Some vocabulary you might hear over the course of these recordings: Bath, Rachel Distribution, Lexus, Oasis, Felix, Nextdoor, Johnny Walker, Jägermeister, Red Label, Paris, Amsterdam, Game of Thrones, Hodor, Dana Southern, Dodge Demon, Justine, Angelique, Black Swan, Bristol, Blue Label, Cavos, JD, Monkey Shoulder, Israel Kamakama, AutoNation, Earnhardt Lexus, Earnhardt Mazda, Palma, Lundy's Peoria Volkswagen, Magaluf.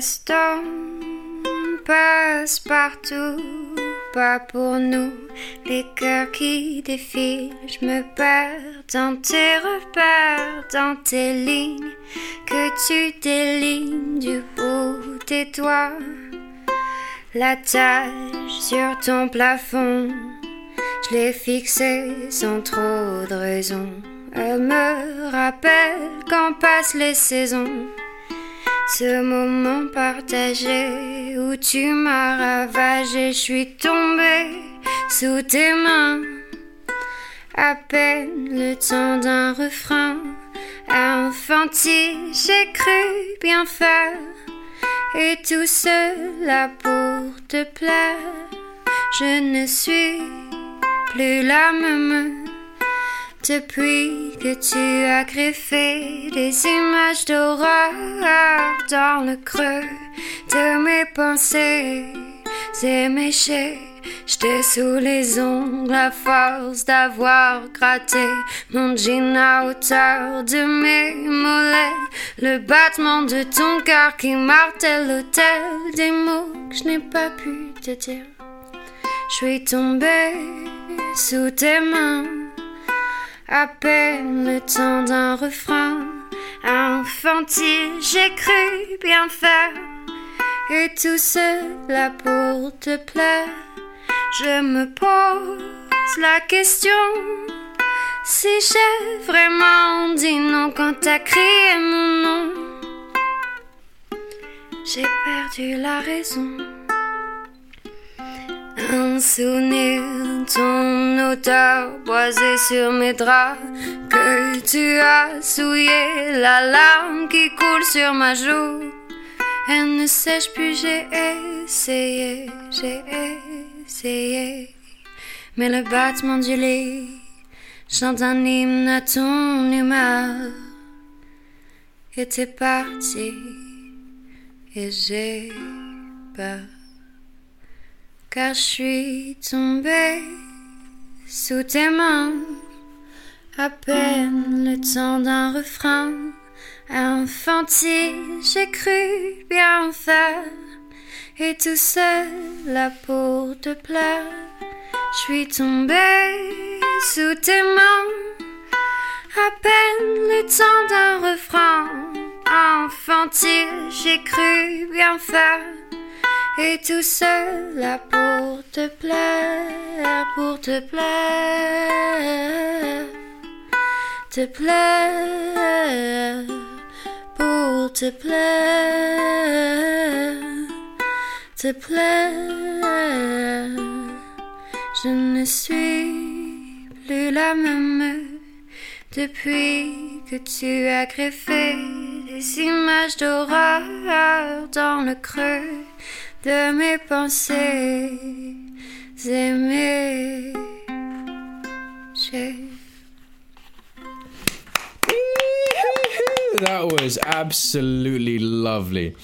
passe-temps, passe partout, pas pour nous. Les cœurs qui défilent, je me perds dans tes repères, dans tes lignes que tu délignes du bout des doigts. La tâche sur ton plafond, je l'ai fixée sans trop de raison. Elle me rappelle quand passent les saisons, ce moment partagé où tu m'as ravagé. Je suis tombée sous tes mains, à peine le temps d'un refrain. Infantile, j'ai cru bien faire, et tout cela pour te plaire. Je ne suis plus la même depuis que tu as greffé des images d'horreur dans le creux de mes pensées éméchées. J'étais sous les ongles à force d'avoir gratté mon jean à hauteur de mes mollets. Le battement de ton cœur qui martèle l'autel des mots que je n'ai pas pu te dire. Je suis tombée sous tes mains, à peine le temps d'un refrain. Infantile, j'ai cru bien faire, et tout cela pour te plaire. Je me pose la question, si j'ai vraiment dit non quand t'as crié mon nom. J'ai perdu la raison, un souvenir, ton odeur boisée sur mes draps que tu as souillé, la larme qui coule sur ma joue. Elle ne sèche plus, j'ai essayé, mais le battement du lit chante un hymne à ton humeur. Et t'es parti, et j'ai peur, car je suis tombée sous tes mains, à peine le temps d'un refrain. Infantile, j'ai cru bien faire, et tout cela pour te plaire. Je suis tombée sous tes mains, à peine le temps d'un refrain. Infantile, j'ai cru bien faire, et tout cela pour te plaire, pour te plaire, te plaire, pour te plaire, te plaire. Je ne suis plus la même depuis que tu as greffé des images d'horreur dans le creux de mes pensées aimées. That was absolutely lovely.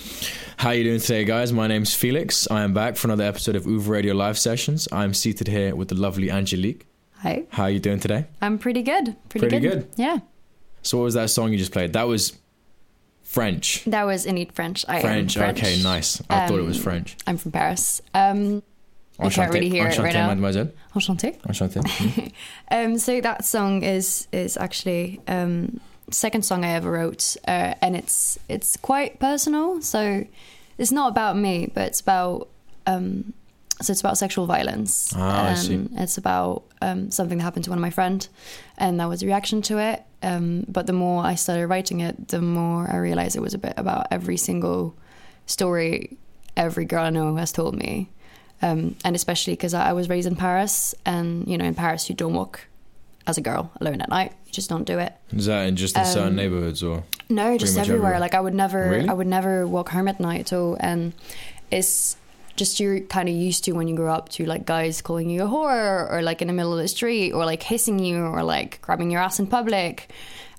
How you doing today, guys? My name's Felix. I am back for another episode of Oove Radio Live Sessions. I'm seated here with the lovely Angelique. Hi. How are you doing today? I'm pretty good. Pretty good. Yeah. So what was that song you just played? That was French. That was indeed French. I am French. Okay, nice. I thought it was French. I'm from Paris. I can't really hear it right now. Mademoiselle. Enchanté. Enchanté. So that song is actually... second song I ever wrote, and it's quite personal. So it's not about me, but it's about sexual violence. I see. It's about something that happened to one of my friend, and that was a reaction to it. But the more I started writing it, the more I realized it was a bit about every single story every girl I know has told me, and especially because I was raised in Paris, and in Paris you don't walk as a girl alone at night. You just don't do it. Is that just in certain neighborhoods or? No, just everywhere. Like I would never walk home at night at all. And it's just, you're kind of used to when you grow up to like guys calling you a whore or like in the middle of the street or like hissing you or like grabbing your ass in public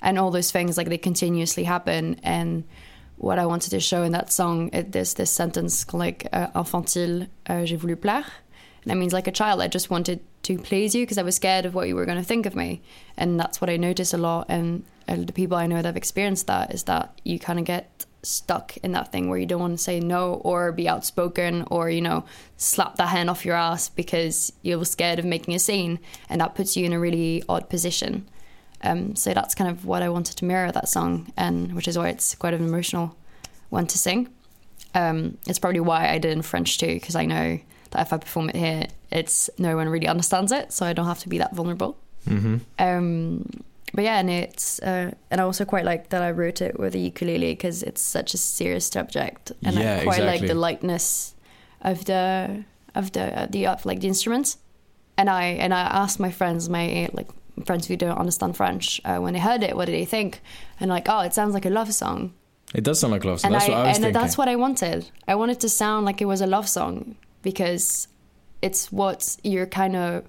and all those things, like they continuously happen. And what I wanted to show in that song, there's this sentence like infantile, j'ai voulu plaire. And that means like a child, I just wanted to please you because I was scared of what you were going to think of me. And that's what I notice a lot, and the people I know that have experienced that is that you kind of get stuck in that thing where you don't want to say no or be outspoken or, you know, slap that hand off your ass because you're scared of making a scene, and that puts you in a really odd position. So that's kind of what I wanted to mirror that song, and which is why it's quite an emotional one to sing. It's probably why I did in French too, because I know that if I perform it here, it's no one really understands it, so I don't have to be that vulnerable. Mm-hmm. But yeah, and it's and I also quite like that I wrote it with a ukulele because it's such a serious subject, and yeah, I quite like the lightness of the instruments. And I asked my friends who don't understand French when they heard it, what did they think? And like, oh, it sounds like a love song. It does sound like a love song. That's what I was thinking. That's what I wanted. I wanted to sound like it was a love song because it's what you're kind of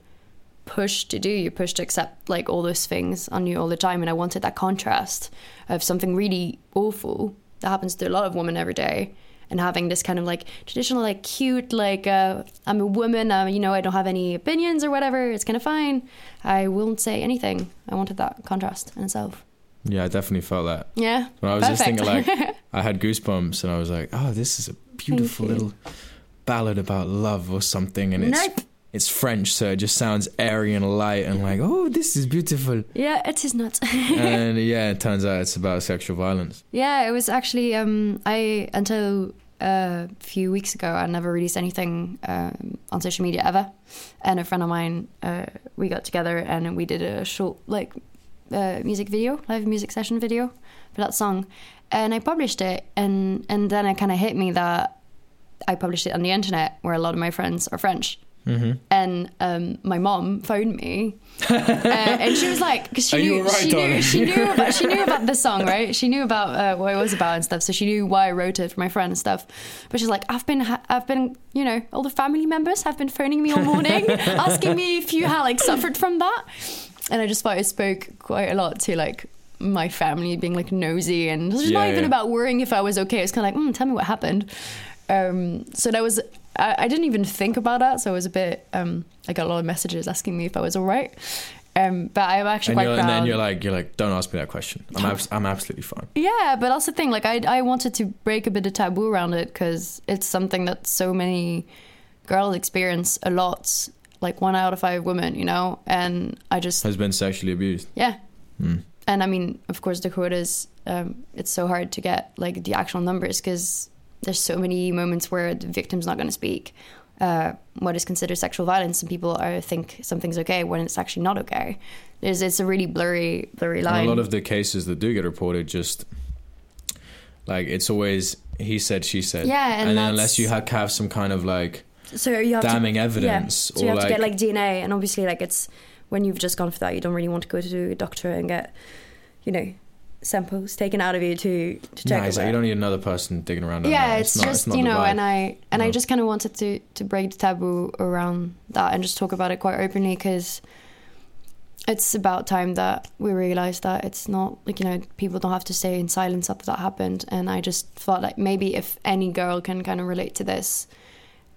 pushed to do. You're pushed to accept like all those things on you all the time, and I wanted that contrast of something really awful that happens to a lot of women every day, and having this kind of like traditional, like cute, like I'm a woman, you know, I don't have any opinions or whatever, it's kind of fine, I won't say anything. I wanted that contrast in itself. Yeah, I definitely felt that. Yeah, when I was perfect. Just thinking like I had goosebumps, and I was like, oh, this is a beautiful little ballad about love or something, and it's French, so it just sounds airy and light and like, oh, this is beautiful. Yeah, it is nuts. And yeah, it turns out it's about sexual violence. Yeah, it was actually until a few weeks ago I never released anything on social media ever, and a friend of mine, we got together and we did a short like live music session video for that song, and I published it, and then it kind of hit me that I published it on the internet where a lot of my friends are French. Mm-hmm. And my mom phoned me and she was like, because she knew about the song, right? She knew about what it was about and stuff, so she knew why I wrote it for my friend and stuff, but she's like, I've been, you know, all the family members have been phoning me all morning asking me if you had like suffered from that, and I just thought it spoke quite a lot to like my family being like nosy, and it was not even about worrying if I was okay. It's kind of like, tell me what happened. So that was, I didn't even think about that, so it was a bit, I got a lot of messages asking me if I was all right, but I'm actually quite proud. And then you're like, don't ask me that question. I'm absolutely fine. Yeah, but that's the thing, like I wanted to break a bit of taboo around it, because it's something that so many girls experience a lot, like 1 out of 5 women, you know, and I just... Has been sexually abused. Yeah. Mm. And I mean, of course, the quotas, it's so hard to get like the actual numbers, because... There's so many moments where the victim's not going to speak. What is considered sexual violence, and people think something's okay when it's actually not okay. It's a really blurry line. And a lot of the cases that do get reported, just like it's always he said, she said. Yeah, and then unless you have some kind of like damning evidence, yeah. So you have to get like DNA, and obviously like it's when you've just gone for that, you don't really want to go to a doctor and get, you know, samples taken out of you to check. Nice, you don't need another person digging around. Yeah, I just kind of wanted to break the taboo around that and just talk about it quite openly, because it's about time that we realize that it's not like, you know, people don't have to stay in silence after that happened. And I just thought like maybe if any girl can kind of relate to this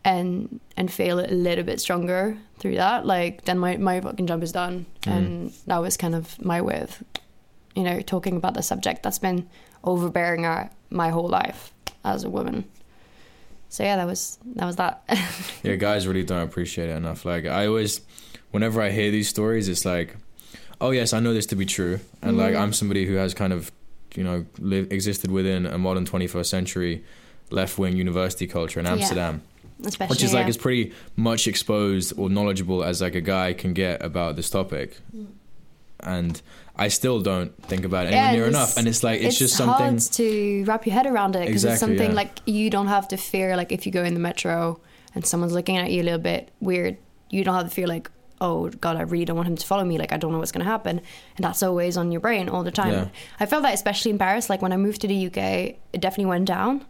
and feel it a little bit stronger through that, like then my fucking job is done. Mm. And that was kind of my way of, you know, talking about the subject that's been overbearing my whole life as a woman. So yeah, that was that. Yeah, guys really don't appreciate it enough. Like I always, whenever I hear these stories, it's like, oh yes, I know this to be true, and like I'm somebody who has kind of, you know, existed within a modern 21st century left-wing university culture in Amsterdam. Yeah. Especially, which is like as pretty much exposed or knowledgeable as like a guy can get about this topic. Mm. And I still don't think about it anywhere near enough. And it's like, it's just something... It's hard to wrap your head around it. Because it's something like you don't have to fear, like if you go in the metro and someone's looking at you a little bit weird, you don't have to feel like, oh God, I really don't want him to follow me. Like, I don't know what's going to happen. And that's always on your brain all the time. Yeah. I felt that especially in Paris. Like when I moved to the UK, it definitely went down.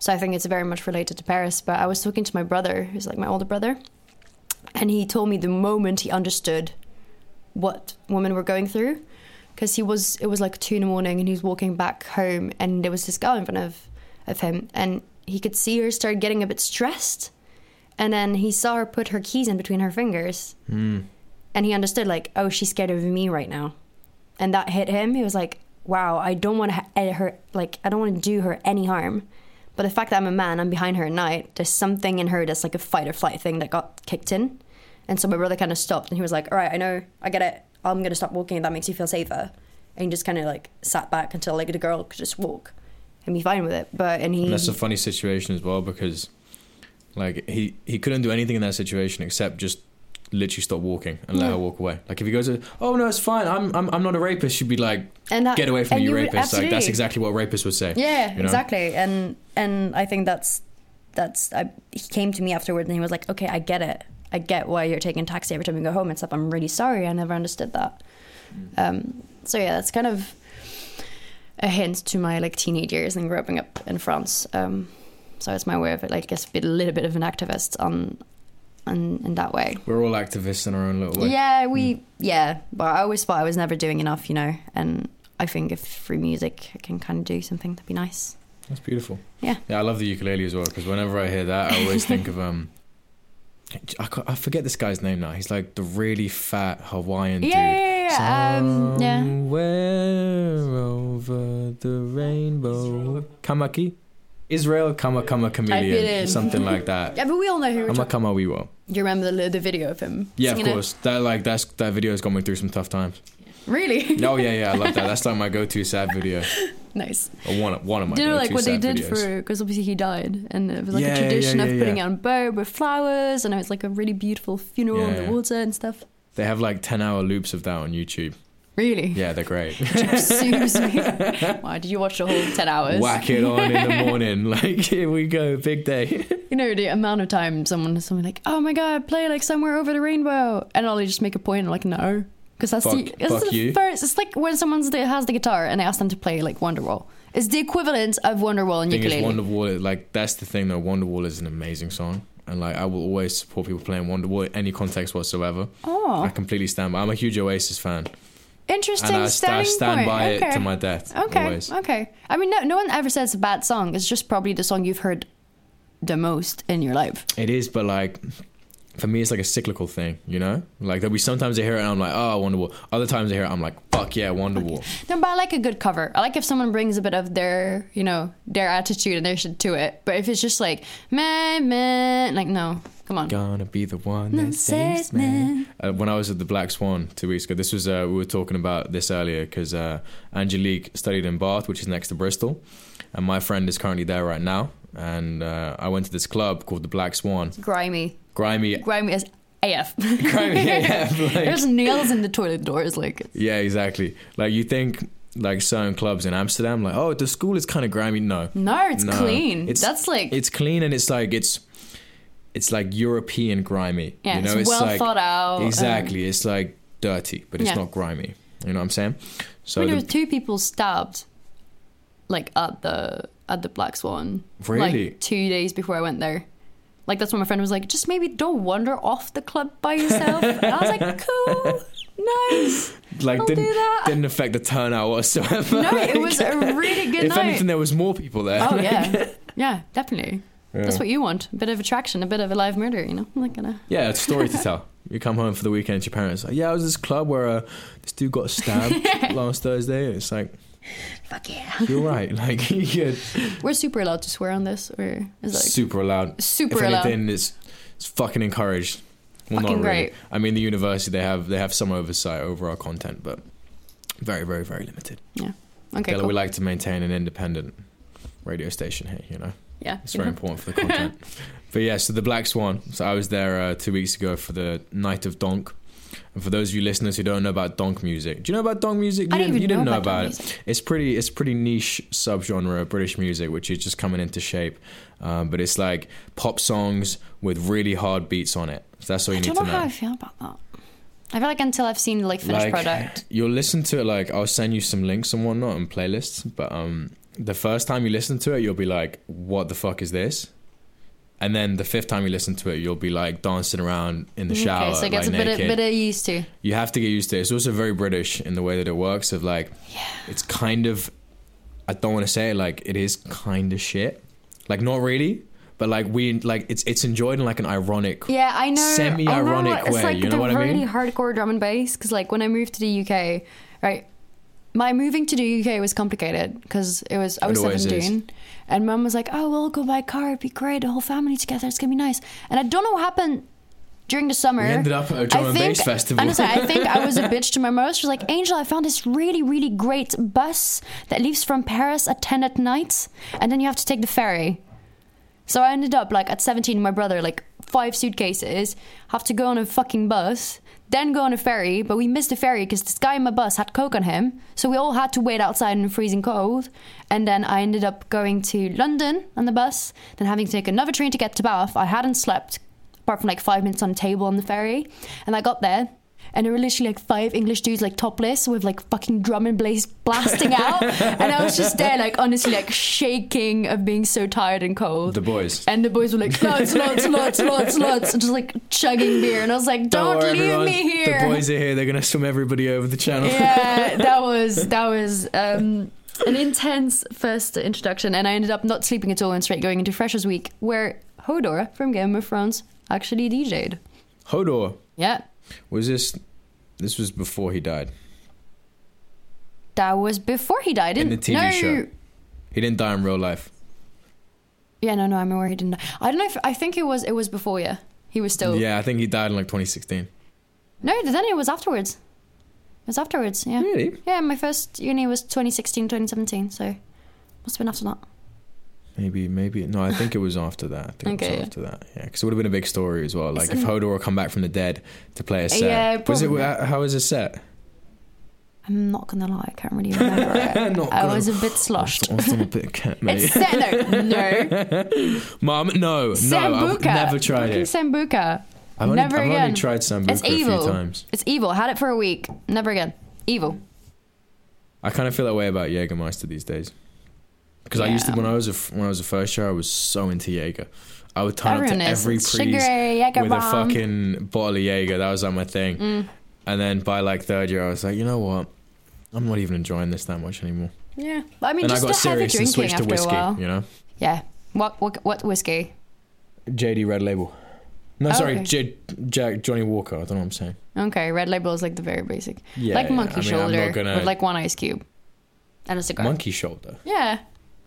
So I think it's very much related to Paris. But I was talking to my brother, who's like my older brother. And he told me the moment he understood what women were going through, because it was like 2 a.m. and he was walking back home, and there was this girl in front of him, and he could see her start getting a bit stressed, and then he saw her put her keys in between her fingers. Mm. And he understood like, oh, she's scared of me right now. And that hit him. He was like, wow, I don't want to edit her, like, I don't want to do her any harm. But the fact that I'm a man, I'm behind her at night, there's something in her that's like a fight or flight thing that got kicked in. And so my brother kind of stopped and he was like, all right, I know, I get it. I'm going to stop walking if that makes you feel safer. And he just kind of like sat back until like the girl could just walk and be fine with it. But, and he... And that's a funny situation as well, because like he couldn't do anything in that situation except just literally stop walking and let her walk away. Like if he goes, oh no, it's fine, I'm not a rapist, she'd be like, get away from me, you rapist. Absolutely. Like that's exactly what rapists would say. Yeah, you know? Exactly. And I think that's he came to me afterwards and he was like, okay, I get it. I get why you're taking a taxi every time you go home and stuff. I'm really sorry. I never understood that. So yeah, that's kind of a hint to my like teenage years and growing up in France. So it's my way of it, like, I guess, a little bit of an activist on in that way. We're all activists in our own little way. Yeah, but I always thought I was never doing enough, you know. And I think if through music I can kind of do something, that'd be nice. That's beautiful. Yeah. Yeah, I love the ukulele as well, because whenever I hear that, I always think of I forget this guy's name now. He's like the really fat Hawaiian dude. Somewhere over the rainbow. Kamaki? Israel Kamakama Chameleon, something like that. Yeah, but we all know who we're talking about. Do you remember the video of him? Yeah, of course. That video has got me through some tough times. Really? Oh yeah, I love that. That's like my go-to sad video. Nice. Or one of my go-to sad videos. Do you know like what they did for? Because obviously he died, and it was like a tradition of putting out a bow with flowers, and it was like a really beautiful funeral in the water and stuff. They have like 10-hour loops of that on YouTube. Really? Yeah, they're great. Wow, did you watch the whole 10 hours? Whack it on in the morning. Like, here we go, big day. You know, the amount of time someone like, oh my God, play like Somewhere Over the Rainbow. And I'll just make a point and like, no. Because that's the first. It's like when someone has the guitar and I ask them to play like Wonderwall. It's the equivalent of Wonderwall and ukulele. Wonderwall, like, that's the thing though. Wonderwall is an amazing song. And like, I will always support people playing Wonderwall in any context whatsoever. Oh. I completely stand by. I'm a huge Oasis fan. Interesting. And I stand by it to my death. Okay. Always. Okay. I mean, no one ever says a bad song. It's just probably the song you've heard the most in your life. It is, but like, for me, it's like a cyclical thing, you know? Like, there'll be sometimes I hear it and I'm like, oh, Wonderwall. Other times I hear it, I'm like, fuck yeah, Wonderwall. Okay. No, but I like a good cover. I like if someone brings a bit of their, you know, their attitude and their shit to it. But if it's just like, man, like, no. Come on. Gonna be the one that saves me. When I was at the Black Swan 2 weeks ago, this was we were talking about this earlier because Angelique studied in Bath, which is next to Bristol, and my friend is currently there right now. And I went to this club called the Black Swan. It's grimy. Grimy as AF. Grimy AF. Like, there's nails in the toilet doors, like. Yeah, exactly. Like you think. Like certain clubs in Amsterdam, like, oh, the school is kind of grimy. No, it's clean. It's clean and it's like European grimy. Yeah, you know, it's well like, thought out. Exactly. It's like dirty, but it's not grimy. You know what I'm saying? So there were two people stabbed, like at the Black Swan. Really? Like 2 days before I went there. Like that's when my friend was like, just maybe don't wander off the club by yourself. And I was like, cool. Nice. Like I'll didn't affect the turnout whatsoever. No, like, it was a really good night. If anything, there was more people there. Oh yeah. Yeah, definitely. Yeah. That's what you want. A bit of attraction, a bit of a live murder, you know? I'm not gonna... Yeah, it's a story to tell. You come home for the weekend, your parents are like, yeah, I was at this club where this dude got stabbed last Thursday. It's like... Fuck yeah. You're right. Like, you get... We're super allowed to swear on this, or... Is that like... Super allowed. Super allowed. If anything, it's fucking encouraged. Well, fucking not really. Great. I mean, the university, they have some oversight over our content, but very, very, very limited. Yeah. Okay, cool. We like to maintain an independent radio station here, you know? Yeah, it's very important for the content. But yeah, so the Black Swan. So I was there 2 weeks ago for the Night of Donk. And for those of you listeners who don't know about Donk music, do you know about Donk music? You didn't know about it. It's pretty niche subgenre of British music, which is just coming into shape. But it's like pop songs with really hard beats on it. So that's all you need to know. I don't know how I feel about that. I feel like until I've seen the like finished product, you'll listen to it. Like I'll send you some links and whatnot and playlists, but the first time you listen to it, you'll be like, what the fuck is this? And then the fifth time you listen to it, you'll be like dancing around in the shower. Okay, so it gets like, a bit of used to. You have to get used to it. It's also very British in the way that it works of like, it's kind of, I don't want to say it, like it is kind of shit. Like not really, but like we, like it's enjoyed in like an ironic, semi-ironic way. It's like you know what I mean? Really hardcore drum and bass. Cause like when I moved to the UK, right? my moving to the UK was complicated because I was 17 and mum was like, oh, we'll go by car, it'd be great, the whole family together, it's gonna be nice. And I don't know what happened during the summer. We ended up at a drum and bass festival. Honestly, I think I was a bitch to my mother. She was like, Angel, I found this really, really great bus that leaves from Paris at 10 at night and then you have to take the ferry. So I ended up like at 17, my brother, like 5 suitcases, have to go on a fucking bus, then go on a ferry, but we missed the ferry because this guy in my bus had coke on him, so we all had to wait outside in the freezing cold. And then I ended up going to London on the bus, then having to take another train to get to Bath. I hadn't slept apart from like 5 minutes on a table on the ferry, and I got there and there were literally like 5 English dudes like topless with like fucking drum and bass blasting out, and I was just there like honestly like shaking of being so tired and cold. The boys were like lots just like chugging beer, and I was like, don't leave everyone. Me here, the boys are here, they're gonna swim everybody over the channel. Yeah, that was an intense first introduction, and I ended up not sleeping at all and straight going into Freshers Week, where Hodor from Game of Thrones actually DJ'd. Hodor? Yeah. This was before he died. That was before he died. In the TV show. He didn't die in real life. Yeah, no, I'm aware he didn't die. I don't know if, I think it was before, yeah. He was still... Yeah, I think he died in like 2016. No, then it was afterwards. It was afterwards, yeah. Really? Yeah, my first uni was 2016, 2017, so must have been after that. Maybe. No, I think it was after that. Yeah, because it would have been a big story as well. Like if Hodor come back from the dead to play a set. Yeah, probably. Was it? How was his set? I'm not gonna lie, I can't really remember it. I was a bit sloshed. I'm a bit cat, mate. It's no. Mum, no, Sambuca. I've never tried it. Sambuca. I've only tried Sambuca a few times. It's evil. Had it for a week. Never again. Evil. I kind of feel that way about Jägermeister these days. Because I used to, when I was a first year, I was so into Jaeger. I would turn up to every prees with a fucking bottle of Jaeger. That was like my thing. Mm. And then by like third year, I was like, you know what? I'm not even enjoying this that much anymore. Yeah, I mean, and just I got serious and switched to whiskey. You know? Yeah. What whiskey? JD Red Label. No, sorry, Johnny Walker. I don't know what I'm saying. Okay, Red Label is like the very basic, Monkey Shoulder with like one ice cube and a cigar. Monkey Shoulder. Yeah.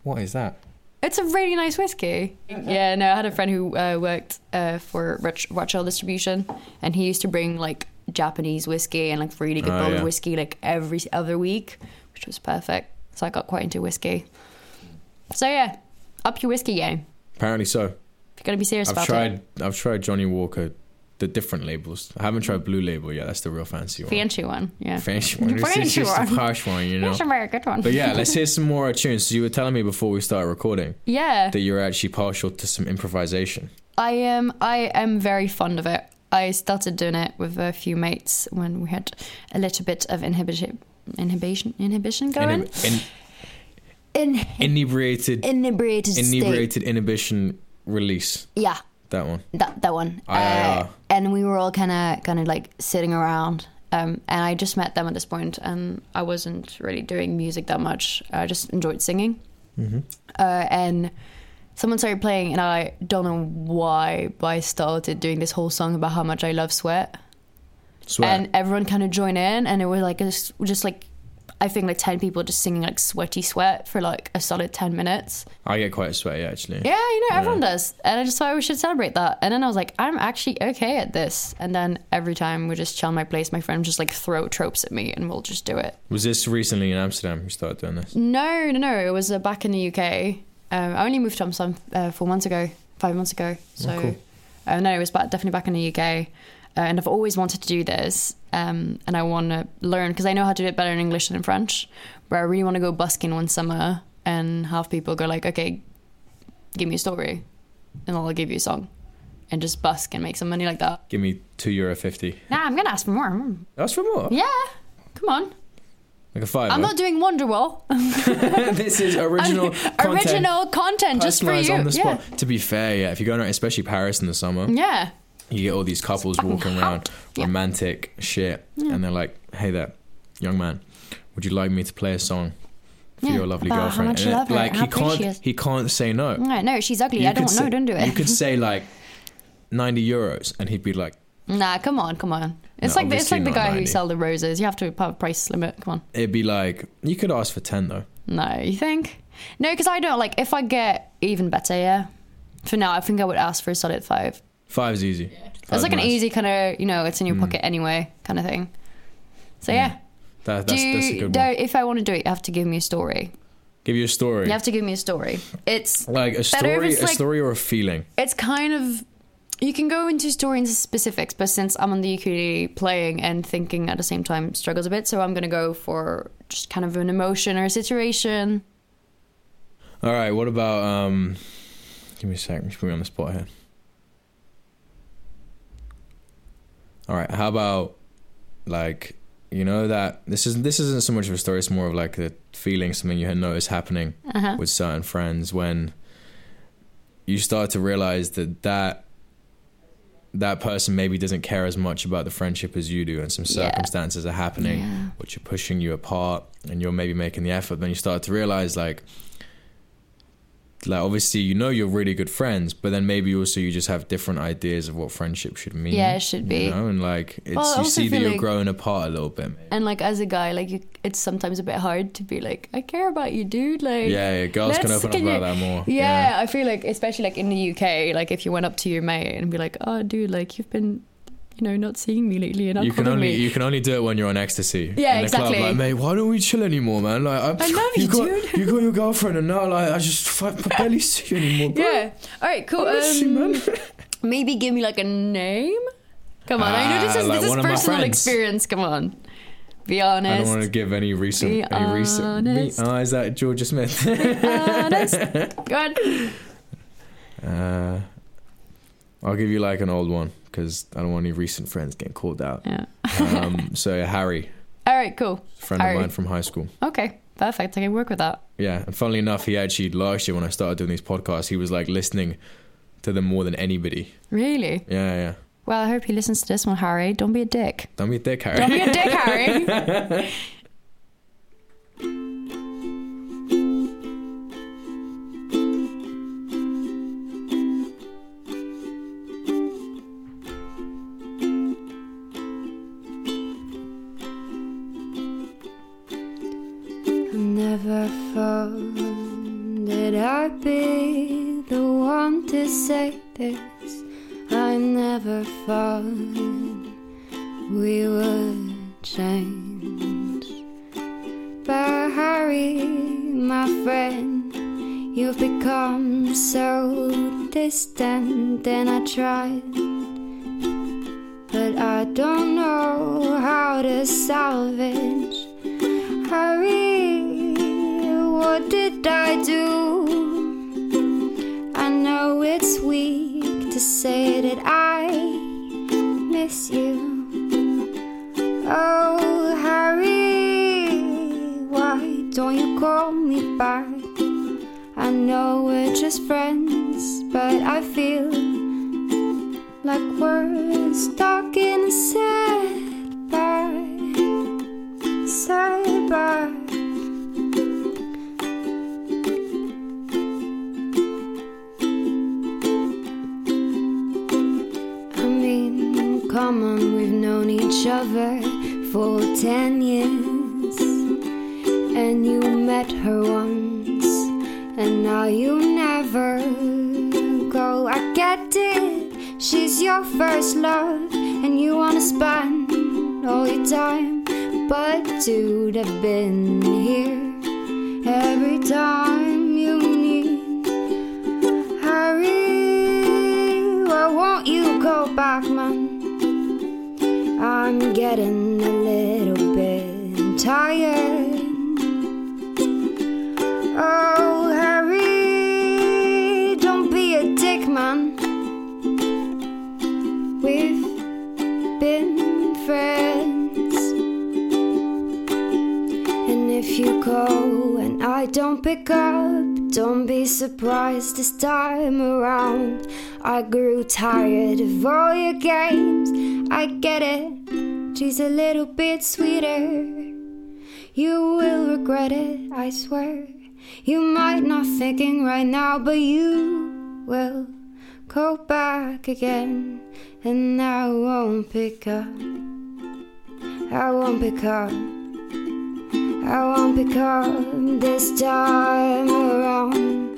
What is that? It's a really nice whiskey. Yeah, no, I had a friend who worked for Rachel Distribution, and he used to bring like Japanese whiskey and like really good bottled whiskey like every other week, which was perfect. So I got quite into whiskey. So yeah, up your whiskey game. Apparently so. If you're gonna be serious about it. I've tried Johnny Walker, the different labels. I haven't tried Blue Label yet. That's the real fancy one. Fancy one. It's just a harsh one, you know. That's a very good one. But yeah, let's hear some more tunes. So you were telling me before we started recording that you're actually partial to some improvisation. I am very fond of it. I started doing it with a few mates when we had a little bit of inhibition going. Inebriated inhibition release. Yeah. That one. And we were all kind of like sitting around, and I just met them at this point, and I wasn't really doing music that much. I just enjoyed singing, and someone started playing, and I don't know why, but I started doing this whole song about how much I love sweat. And everyone kind of joined in, and it was like just like I think like 10 people just singing like Sweaty Sweat for like a solid 10 minutes. I get quite sweaty actually. Yeah, you know, everyone does. And I just thought we should celebrate that. And then I was like, I'm actually okay at this. And then every time we just chill in my place, my friend just like throw tropes at me and we'll just do it. Was this recently in Amsterdam you started doing this? No. It was back in the UK. I only moved to Amsterdam 5 months ago. So cool. No, it was definitely back in the UK. And I've always wanted to do this, and I want to learn because I know how to do it better in English than in French, but I really want to go busking one summer and have people go like, okay, give me a story and I'll give you a song and just busk and make some money like that. Give me €2.50. Nah, I'm going to ask for more. Ask for more? Yeah. Come on. Like a fiver. I'm not doing Wonderwall. This is original content. Original content just for you. On the spot. Yeah. To be fair, yeah, if you're going around, especially Paris in the summer. Yeah. You get all these couples walking around, romantic shit, and they're like, hey there, young man, would you like me to play a song for your lovely girlfriend? And love like, he can't say no. No, she's ugly. You don't do it. You could say like €90 and he'd be like, Nah, come on. It's like the guy 90. Who sells the roses. You have to have a price limit. Come on. It'd be like, you could ask for 10 though. No, you think? No, because I don't like, if I get even better, yeah. For now, I think I would ask for a solid 5. 5 is easy. Yeah. It's like nice. An easy kind of, you know, it's in your pocket anyway kind of thing. So yeah. That's a good one. If I want to do it, you have to give me a story. Give you a story. You have to give me a story. It's like a story, a story or a feeling. It's kind of, you can go into story into specifics, but since I'm on the ukulele playing and thinking at the same time struggles a bit, so I'm going to go for just kind of an emotion or a situation. All right, what about, give me a second, just put me on the spot here. All right, how about, like, you know that, this isn't so much of a story, it's more of like the feeling, something you notice happening with certain friends when you start to realize that person maybe doesn't care as much about the friendship as you do, and some circumstances are happening which are pushing you apart, and you're maybe making the effort, then you start to realize like obviously you know you're really good friends, but then maybe also you just have different ideas of what friendship should mean. Yeah, it should be. You know, and like it's, well, you see that you're like growing apart a little bit. Maybe. And like as a guy, like it's sometimes a bit hard to be like, I care about you, dude. Like yeah, girls can open up about that more. Yeah, I feel like especially like in the UK, like if you went up to your mate and be like, oh, dude, like you've been, you know, not seeing me lately, and you can only do it when you're on ecstasy. Yeah, in exactly. The club. Like, mate, why don't we chill anymore, man? Like, I love you, dude. You got your girlfriend, and now, like, I barely see you anymore. Bro. Yeah. All right, cool. Maybe give me like a name. Come on, I know this is personal experience. Come on, be honest. I don't want to give any recent. Is that Georgia Smith? Be honest. Go on. I'll give you like an old one, because I don't want any recent friends getting called out. Yeah. So Harry. All right, cool. Friend of mine from high school. Okay, perfect. I can work with that. Yeah, and funnily enough, he actually, last year when I started doing these podcasts, he was like listening to them more than anybody. Really? Yeah. Well, I hope he listens to this one, Harry. Don't be a dick. Don't be a dick, Harry. Never thought that I'd be the one to say this. I never thought we would change. But Harry, my friend, you've become so distant, and I tried, but I don't know how to salvage. Harry, what did I do? I know it's weak to say that I miss you. Oh, Harry, why don't you call me back? I know we're just friends, but I feel like we're stuck in a setback. Come on, we've known each other for 10 years, and you met her once, and now you never go. I get it, she's your first love, and you wanna spend all your time, but dude, I've been here every time you need. Harry, why won't you go back, man? I'm getting a little bit tired. Oh, Harry, don't be a dick, man. We've been friends, and if you call and I don't pick up, don't be surprised this time around. I grew tired of all your games. I get it, she's a little bit sweeter. You will regret it, I swear. You might not thinking right now, but you will go back again. And I won't pick up, I won't pick up, I won't pick up this time around.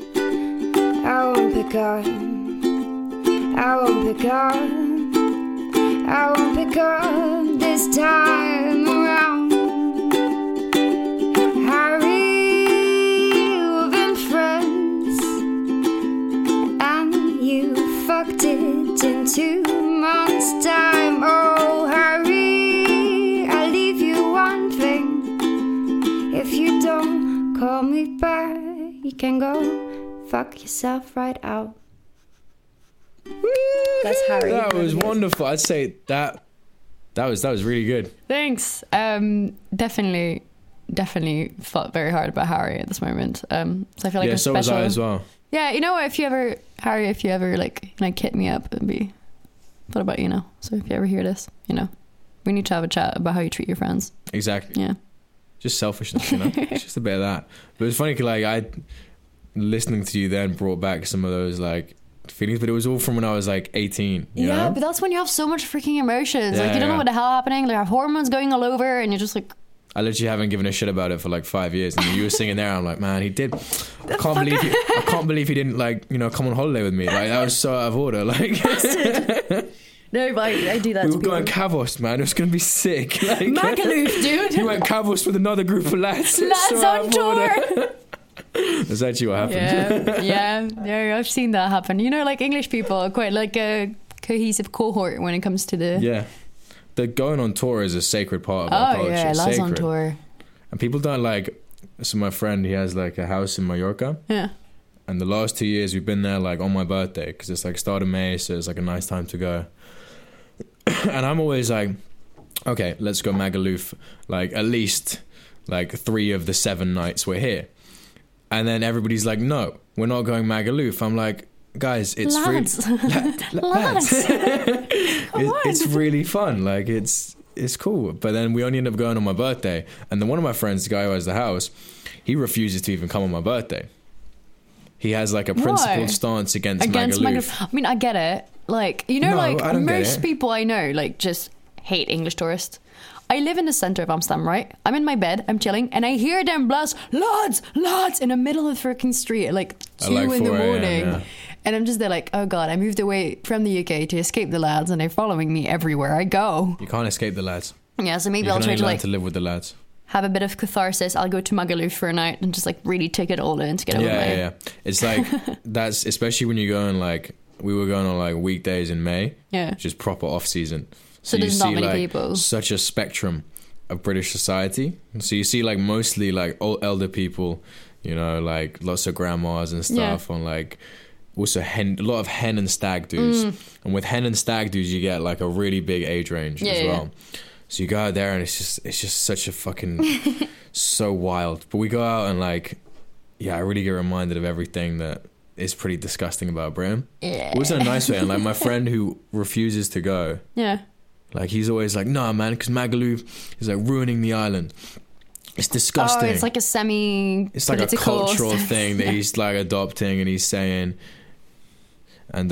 I won't pick up, I won't pick up, I won't pick up this time around. Harry, we've been friends, and you fucked it in 2 months' time. Oh, Harry, I leave you one thing. If you don't call me back, you can go fuck yourself right out. That's Harry. That was wonderful. I'd say that was really good. Thanks. Definitely felt very hard about Harry at this moment. So I feel like a special. Yeah, so was I as well. Yeah, you know what? If you ever, Harry, if you ever like hit me up and be, what about you know? So if you ever hear this, you know, we need to have a chat about how you treat your friends. Exactly. Yeah. Just selfishness, you know. It's just a bit of that. But it's funny because like I, listening to you then brought back some of those like feelings, but it was all from when I was like 18. You know? But that's when you have so much freaking emotions. Yeah, like you don't know what the hell happening. Like, have hormones going all over, and you're just like. I literally haven't given a shit about it for like 5 years, and you were singing there. I'm like, man, he did. I can't believe he didn't like, you know, come on holiday with me. Like that was so out of order. Like, no, but I do that. We were going Cavos, man. It was gonna be sick. Like, Magaluf, dude. He went Cavos with another group of lads. Lads so on tour. That's actually what happened. Yeah, I've seen that happen. You know, like English people are quite like a cohesive cohort when it comes to the... Yeah. The going on tour is a sacred part of our culture. Oh, yeah, lads on tour. And people don't like... So my friend, he has like a house in Mallorca. Yeah. And the last 2 years we've been there like on my birthday because it's like start of May, so it's like a nice time to go. And I'm always like, okay, let's go Magaluf. Like at least like 3 of the 7 nights we're here. And then everybody's like, no, we're not going Magaluf. I'm like, guys, it's lads. Lads. It's really fun. Like, it's cool. But then we only end up going on my birthday. And then one of my friends, the guy who has the house, he refuses to even come on my birthday. He has, like, a principled stance against Magaluf. I mean, I get it. Like, you know, no, like, most people I know, like, just hate English tourists. I live in the center of Amsterdam, right? I'm in my bed, I'm chilling, and I hear them blast, lads, lads, in the middle of the freaking street at like 2 like in the morning. Yeah. And I'm just there like, oh God, I moved away from the UK to escape the lads, and they're following me everywhere I go. You can't escape the lads. Yeah, so maybe I'll try to live with the lads. Have a bit of catharsis. I'll go to Magaluf for a night and just like really take it all in to get over my... Yeah. It's like, that's, especially when you go on like, we were going on like weekdays in May. Yeah. Which is proper off season. So there's not many like, people. Such a spectrum of British society. So you see like mostly like old elder people, you know, like lots of grandmas and stuff on like also hen, a lot of hen and stag dudes. Mm. And with hen and stag dudes, you get like a really big age range as well. Yeah. So you go out there and it's just such a fucking so wild. But we go out and like, I really get reminded of everything that is pretty disgusting about Britain. Yeah. It was in a nice way. And like my friend who refuses to go. Yeah. Like, he's always like, nah, man, because Magaluf is, like, ruining the island. It's disgusting. Oh, it's like a semi... It's like a cultural thing that he's, like, adopting and he's saying. And,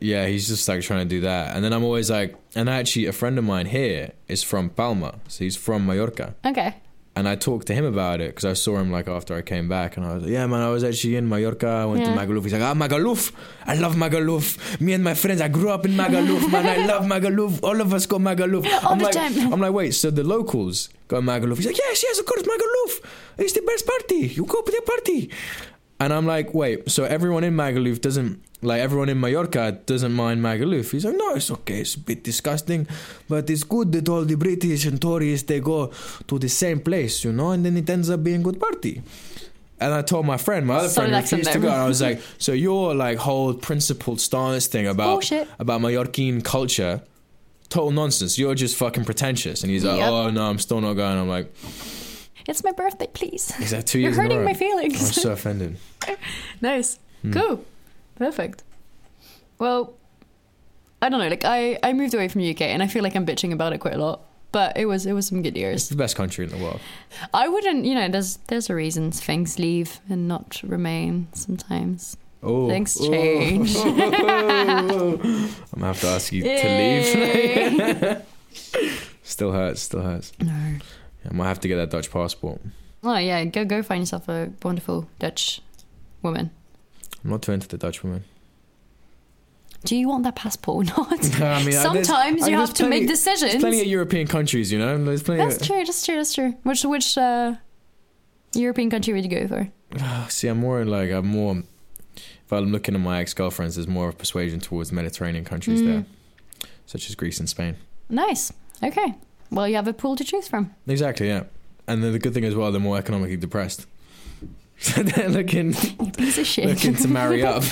he's just, like, trying to do that. And then I'm always like... And actually, a friend of mine here is from Palma. So he's from Mallorca. Okay. And I talked to him about it because I saw him, like, after I came back. And I was like, yeah, man, I was actually in Mallorca. I went to Magaluf. He's like, Magaluf. I love Magaluf. Me and my friends, I grew up in Magaluf, man. I love Magaluf. All of us go Magaluf. All the time. I'm like, wait, so the locals go Magaluf? He's like, yes, of course, Magaluf. It's the best party. You go to the party. And I'm like, wait, so everyone in Magaluf doesn't... Like, everyone in Mallorca doesn't mind Magaluf. He's like, no, it's okay. It's a bit disgusting. But it's good that all the British and Tories, they go to the same place, you know? And then it ends up being a good party. And I told my other friend refused to go. And I was like, so your, like, whole principled stance thing about Mallorquin culture, total nonsense. You're just fucking pretentious. And he's like, oh, no, I'm still not going. I'm like... It's my birthday, please. Is that 2 years? You're hurting my feelings. I'm so offended. Nice. Mm. Cool. Perfect. Well, I don't know. Like I moved away from the UK and I feel like I'm bitching about it quite a lot. But it was some good years. It's the best country in the world. I wouldn't, you know, there's a reason things leave and not remain sometimes. Oh, things change. I'm gonna have to ask you to leave. Still hurts. No. Yeah, I might have to get that Dutch passport. Oh yeah, go find yourself a wonderful Dutch woman. I'm not too into the Dutch woman. Do you want that passport or not? No, I mean, sometimes you have to make decisions. There's plenty of European countries, you know. That's true. Which European country would you go for? See, I'm more. If I'm looking at my ex-girlfriends, there's more of a persuasion towards Mediterranean countries there, such as Greece and Spain. Nice. Okay. Well, you have a pool to choose from. Exactly. Yeah. And then the good thing as well, they're more economically depressed. So they're looking to marry up.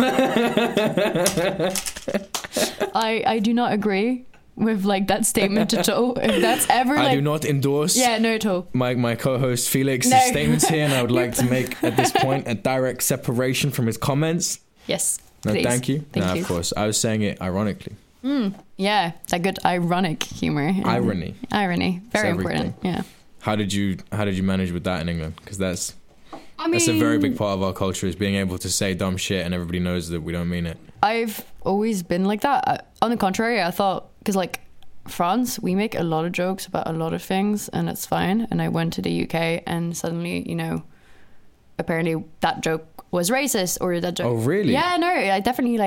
I do not agree with that statement at all. If that's ever I do not endorse. Yeah, no at all. My co-host Felix's statements here, and I would like to make at this point a direct separation from his comments. Yes. No, please. Thank you. Thank you. Of course. I was saying it ironically. Yeah, that good ironic humor. Irony, very important. Yeah. How did you manage with that in England? Because that's. I mean, that's a very big part of our culture, is being able to say dumb shit and everybody knows that we don't mean it. I've always been like that. On the contrary, I thought, because France, we make a lot of jokes about a lot of things and it's fine. And I went to the UK and suddenly, apparently that joke was racist or that joke. Oh, really? Yeah, no, I definitely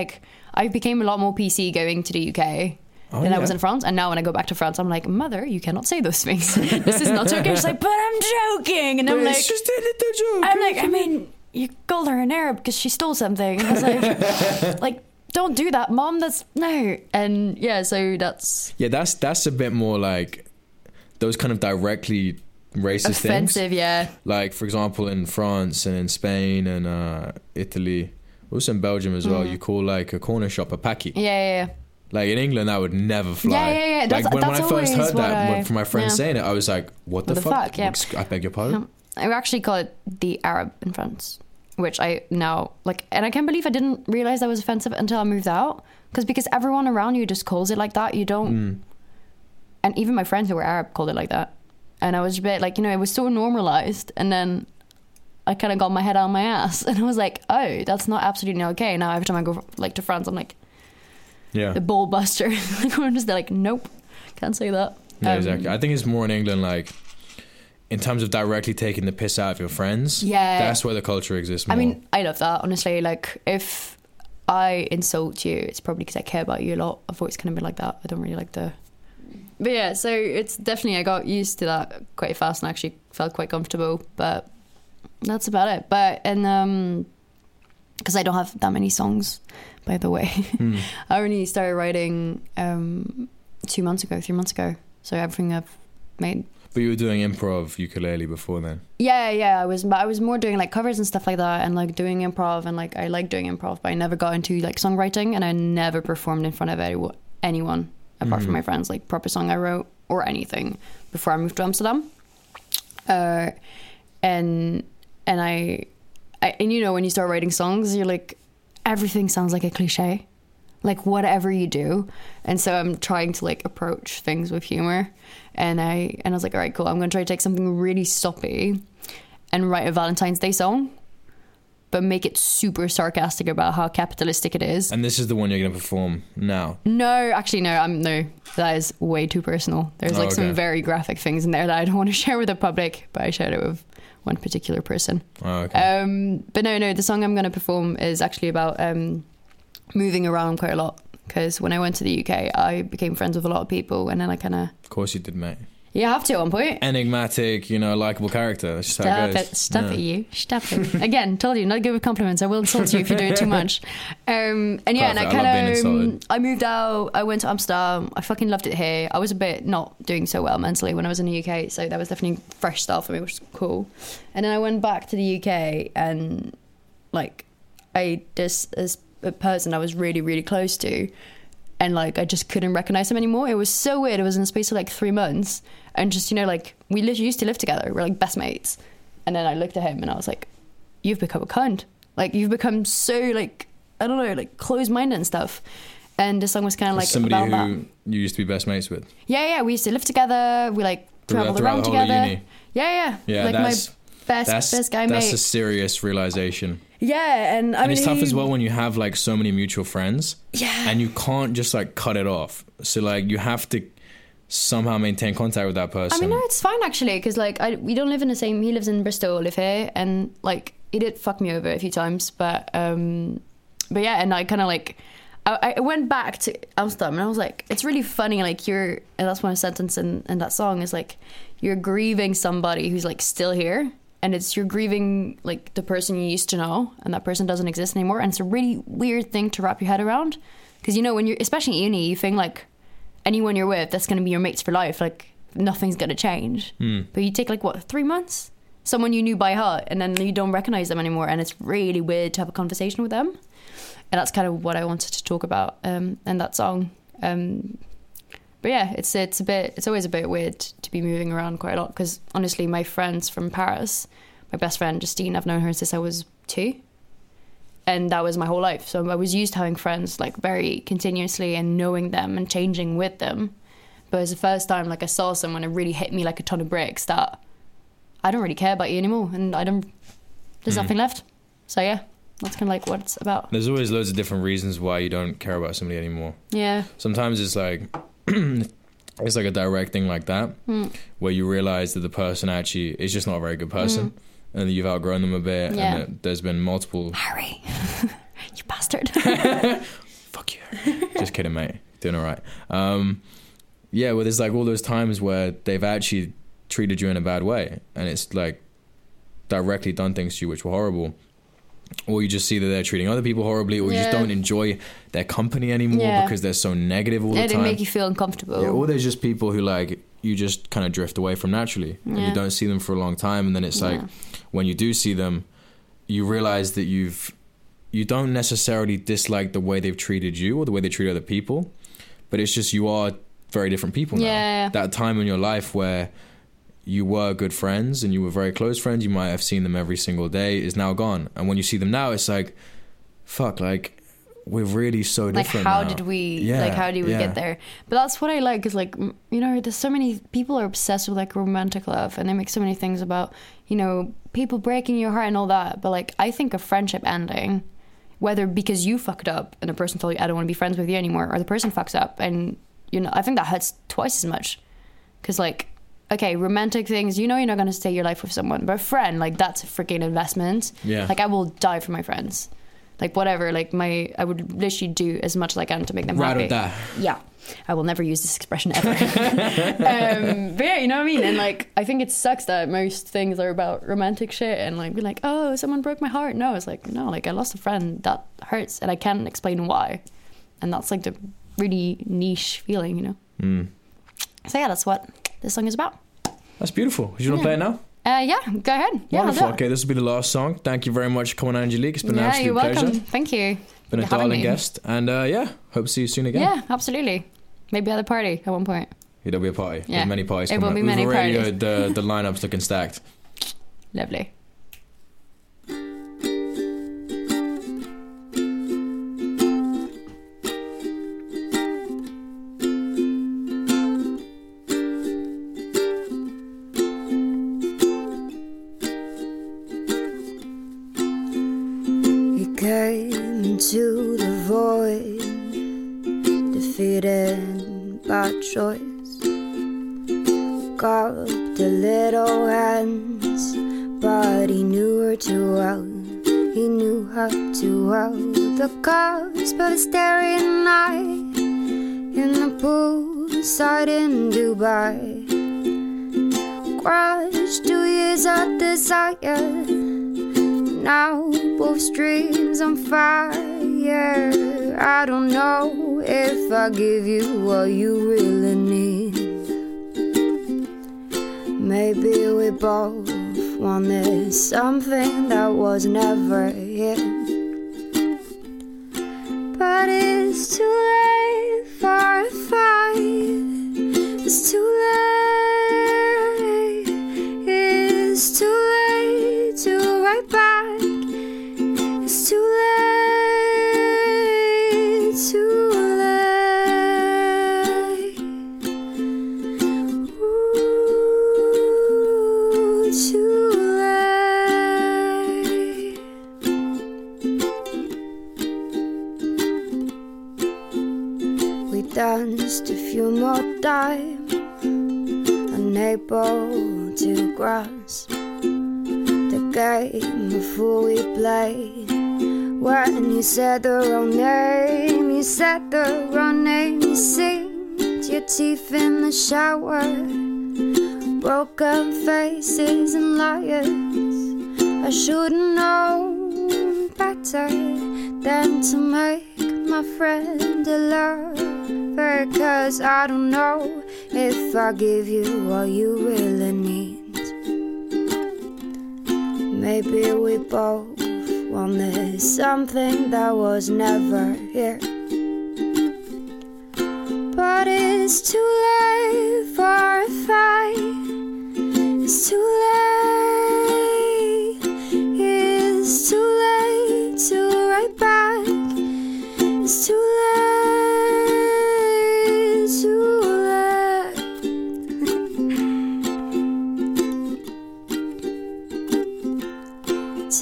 I became a lot more PC going to the UK. I was in France, and now when I go back to France, I'm like, mother, you cannot say those things. This is not okay. She's like, but I'm joking. And I'm like, it's just a little joke. I'm like, I mean, you called her an Arab because she stole something. And I was like, don't do that, mom. That's no. And yeah, so that's. Yeah, that's a bit more like those kind of directly racist offensive, things. Offensive, yeah. Like, for example, in France and in Spain and Italy, also in Belgium as well, you call a corner shop a pakkie. Yeah. In England, I would never fly. Yeah. When I first heard that from my friends saying it, I was like, what the fuck? Yeah. I beg your pardon? I actually call it the Arab in France, which I now, and I can't believe I didn't realize that was offensive until I moved out. Because everyone around you just calls it like that. You don't. And even my friends who were Arab called it like that. And I was a bit it was so normalized. And then I kind of got my head out of my ass. And I was like, oh, that's not absolutely okay. Now, every time I go to France, I'm like, yeah, the ball buster. I'm just nope, can't say that. Yeah, exactly. I think it's more in England, in terms of directly taking the piss out of your friends. Yeah, that's where the culture exists more. I mean, I love that, honestly. If I insult you, it's probably because I care about you a lot. I've always kind of been like that. I don't really like the. But yeah, so it's definitely, I got used to that quite fast and actually felt quite comfortable. But that's about it. But and because I don't have that many songs. By the way, I only started writing 3 months ago. So everything I've made. But you were doing improv ukulele before then. Yeah. I was more doing covers and stuff like that, and doing improv, and I like doing improv. But I never got into songwriting, and I never performed in front of anyone apart from my friends. Proper song I wrote or anything before I moved to Amsterdam. And when you start writing songs, you're like. Everything sounds like a cliche, whatever you do. And so I'm trying to approach things with humor. And I was like, all right, cool. I'm going to try to take something really soppy and write a Valentine's Day song, but make it super sarcastic about how capitalistic it is. And this is the one you're going to perform now? No, actually, no. That is way too personal. There's some very graphic things in there that I don't want to share with the public, but I shared it with one particular person. Oh, okay. But no, the song I'm going to perform is actually about moving around quite a lot, because when I went to the UK, I became friends with a lot of people, and then I kind of... Of course you did, mate. Yeah, I have to at one point. Enigmatic, likable character. That's just how it goes. Stop it. Again, told you, not good with compliments. I will insult you if you do it too much. I moved out. I went to Amsterdam. I fucking loved it here. I was a bit not doing so well mentally when I was in the UK, so that was definitely fresh stuff for me, which was cool. And then I went back to the UK, and this person I was really, really close to. And I just couldn't recognize him anymore. It was so weird. It was in the space of 3 months. And just, we used to live together. We're best mates. And then I looked at him and I was like, you've become a cunt. You've become so I don't know, closed-minded and stuff. And the song was kind of somebody about who that. You used to be best mates with. Yeah. We used to live together. We traveled around together. Yeah. Yeah, that's my best guy mate. That's a serious realization. Yeah, and I mean, it's tough as well when you have like so many mutual friends. Yeah. And you can't just like cut it off. So like you have to somehow maintain contact with that person. I mean, no, it's fine actually, because like we don't live in the same. He lives in Bristol, I live here, and like he did fuck me over a few times, but yeah, and I kind of like I went back to Amsterdam and I was like, it's really funny, like you're, and that's my sentence in that song is like, you're grieving somebody who's like still here. And it's you're grieving like the person you used to know, and that person doesn't exist anymore. And it's a really weird thing to wrap your head around, because you know when you're, especially at uni, you think like anyone you're with, that's going to be your mates for life. Like nothing's going to change. Mm. But you take like what, 3 months, someone you knew by heart, and then you don't recognize them anymore, and it's really weird to have a conversation with them. And that's kind of what I wanted to talk about in that song. But yeah, it's always a bit weird to be moving around quite a lot, because honestly, my friends from Paris, my best friend Justine, I've known her since I was 2, and that was my whole life. So I was used to having friends like very continuously and knowing them and changing with them. But it was the first time like I saw someone, it really hit me like a ton of bricks that I don't really care about you anymore, and there's nothing left. So yeah. That's kind of like what it's about. There's always loads of different reasons why you don't care about somebody anymore. Yeah. Sometimes it's like it's like a direct thing like that, where you realize that the person actually is just not a very good person, and you've outgrown them a bit, and there's been multiple... Harry, you bastard. Fuck you. Just kidding, mate. Doing all right. Yeah, well, there's like all those times where they've actually treated you in a bad way, and it's like directly done things to you which were horrible. Or you just see that they're treating other people horribly, or you just don't enjoy their company anymore because they're so negative all the time. They make you feel uncomfortable. Yeah, or there's just people who like you just kind of drift away from naturally. Yeah. And you don't see them for a long time, and then it's like when you do see them, you realize that you don't necessarily dislike the way they've treated you or the way they treat other people, but it's just you are very different people now. Yeah. That time in your life where you were good friends and you were very close friends, you might have seen them every single day, is now gone. And when you see them now, it's like, fuck, like we're really so different. Like how did we get there? But that's what I like, is like, you know, there's so many people are obsessed with like romantic love, and they make so many things about, you know, people breaking your heart and all that. But like, I think a friendship ending, whether because you fucked up and the person told you, I don't want to be friends with you anymore, or the person fucks up and, you know, I think that hurts twice as much. Cause like, okay, romantic things, you know you're not going to stay your life with someone. But a friend, like, that's a freaking investment. Yeah. Like, I will die for my friends. Like, whatever. Like, I would literally do as much as I can to make them happy. Right or die. Yeah. I will never use this expression ever. But yeah, you know what I mean? And, like, I think it sucks that most things are about romantic shit. And, like, be like, oh, someone broke my heart. No, it's like, no, like, I lost a friend. That hurts. And I can't explain why. And that's, like, the really niche feeling, you know? Mm. So, yeah, that's what this song is about. That's beautiful. Do you want to play it now? Yeah, go ahead. Yeah, wonderful. Okay, this will be the last song. Thank you very much for coming on, Angelique. It's been an absolute pleasure. You're welcome. Thank you. Been a darling guest. And hope to see you soon again. Yeah, absolutely. Maybe at a party at one point. Yeah, there'll be a party. Yeah. There's many parties. It will be many parties. We've already the lineup's looking stacked. Lovely. To the void, defeated by choice, gobbled the little hands, but he knew her too well, he knew her too well. The cause by the staring night, in the poolside in Dubai, crushed 2 years of desire, now both streams on fire. Yeah, I don't know if I give you what you really need. Maybe we both wanted something that was never here, but it's too late for a fight. It's too late. It's too late to write back. It's too late. dime, unable to grasp the game of who we play. When you said the wrong name, you said the wrong name. You singed your teeth in the shower, broken faces and liars. I should've known better than to make my friend a lover, 'cause I don't know if I give you what you really need. Maybe we both wanted something that was never here, but it's too late for a fight. It's too late. It's too late to write back. It's too late.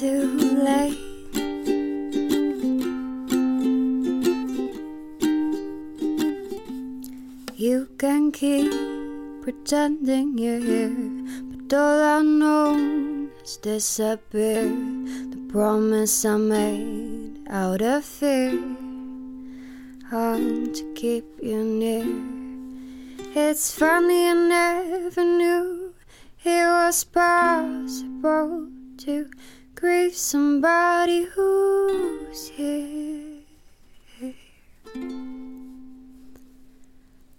Too late. Too late. You can keep pretending you're here, all I know has disappeared. The promise I made out of fear, hard to keep you near. It's funny, I never knew it was possible to grieve somebody who's here,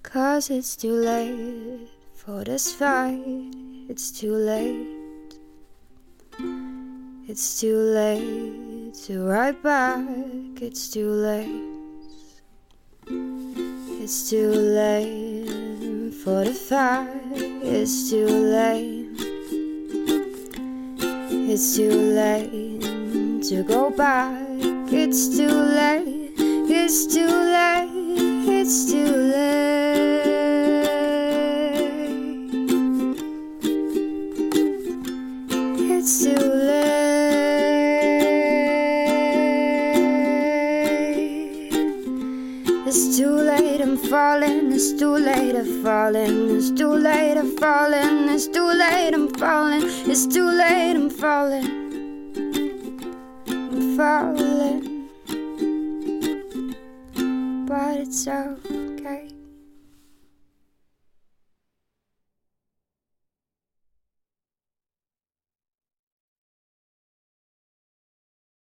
'cause it's too late for this fight. It's too late. It's too late to write back. It's too late. It's too late for the fight. It's too late. It's too late to go back. It's too late. It's too late. It's too late. It's too late. It's too late, I'm falling. It's too late, I'm falling. It's too late, I'm falling. It's too late, I'm falling. It's too late, I'm falling. I'm falling. But it's over.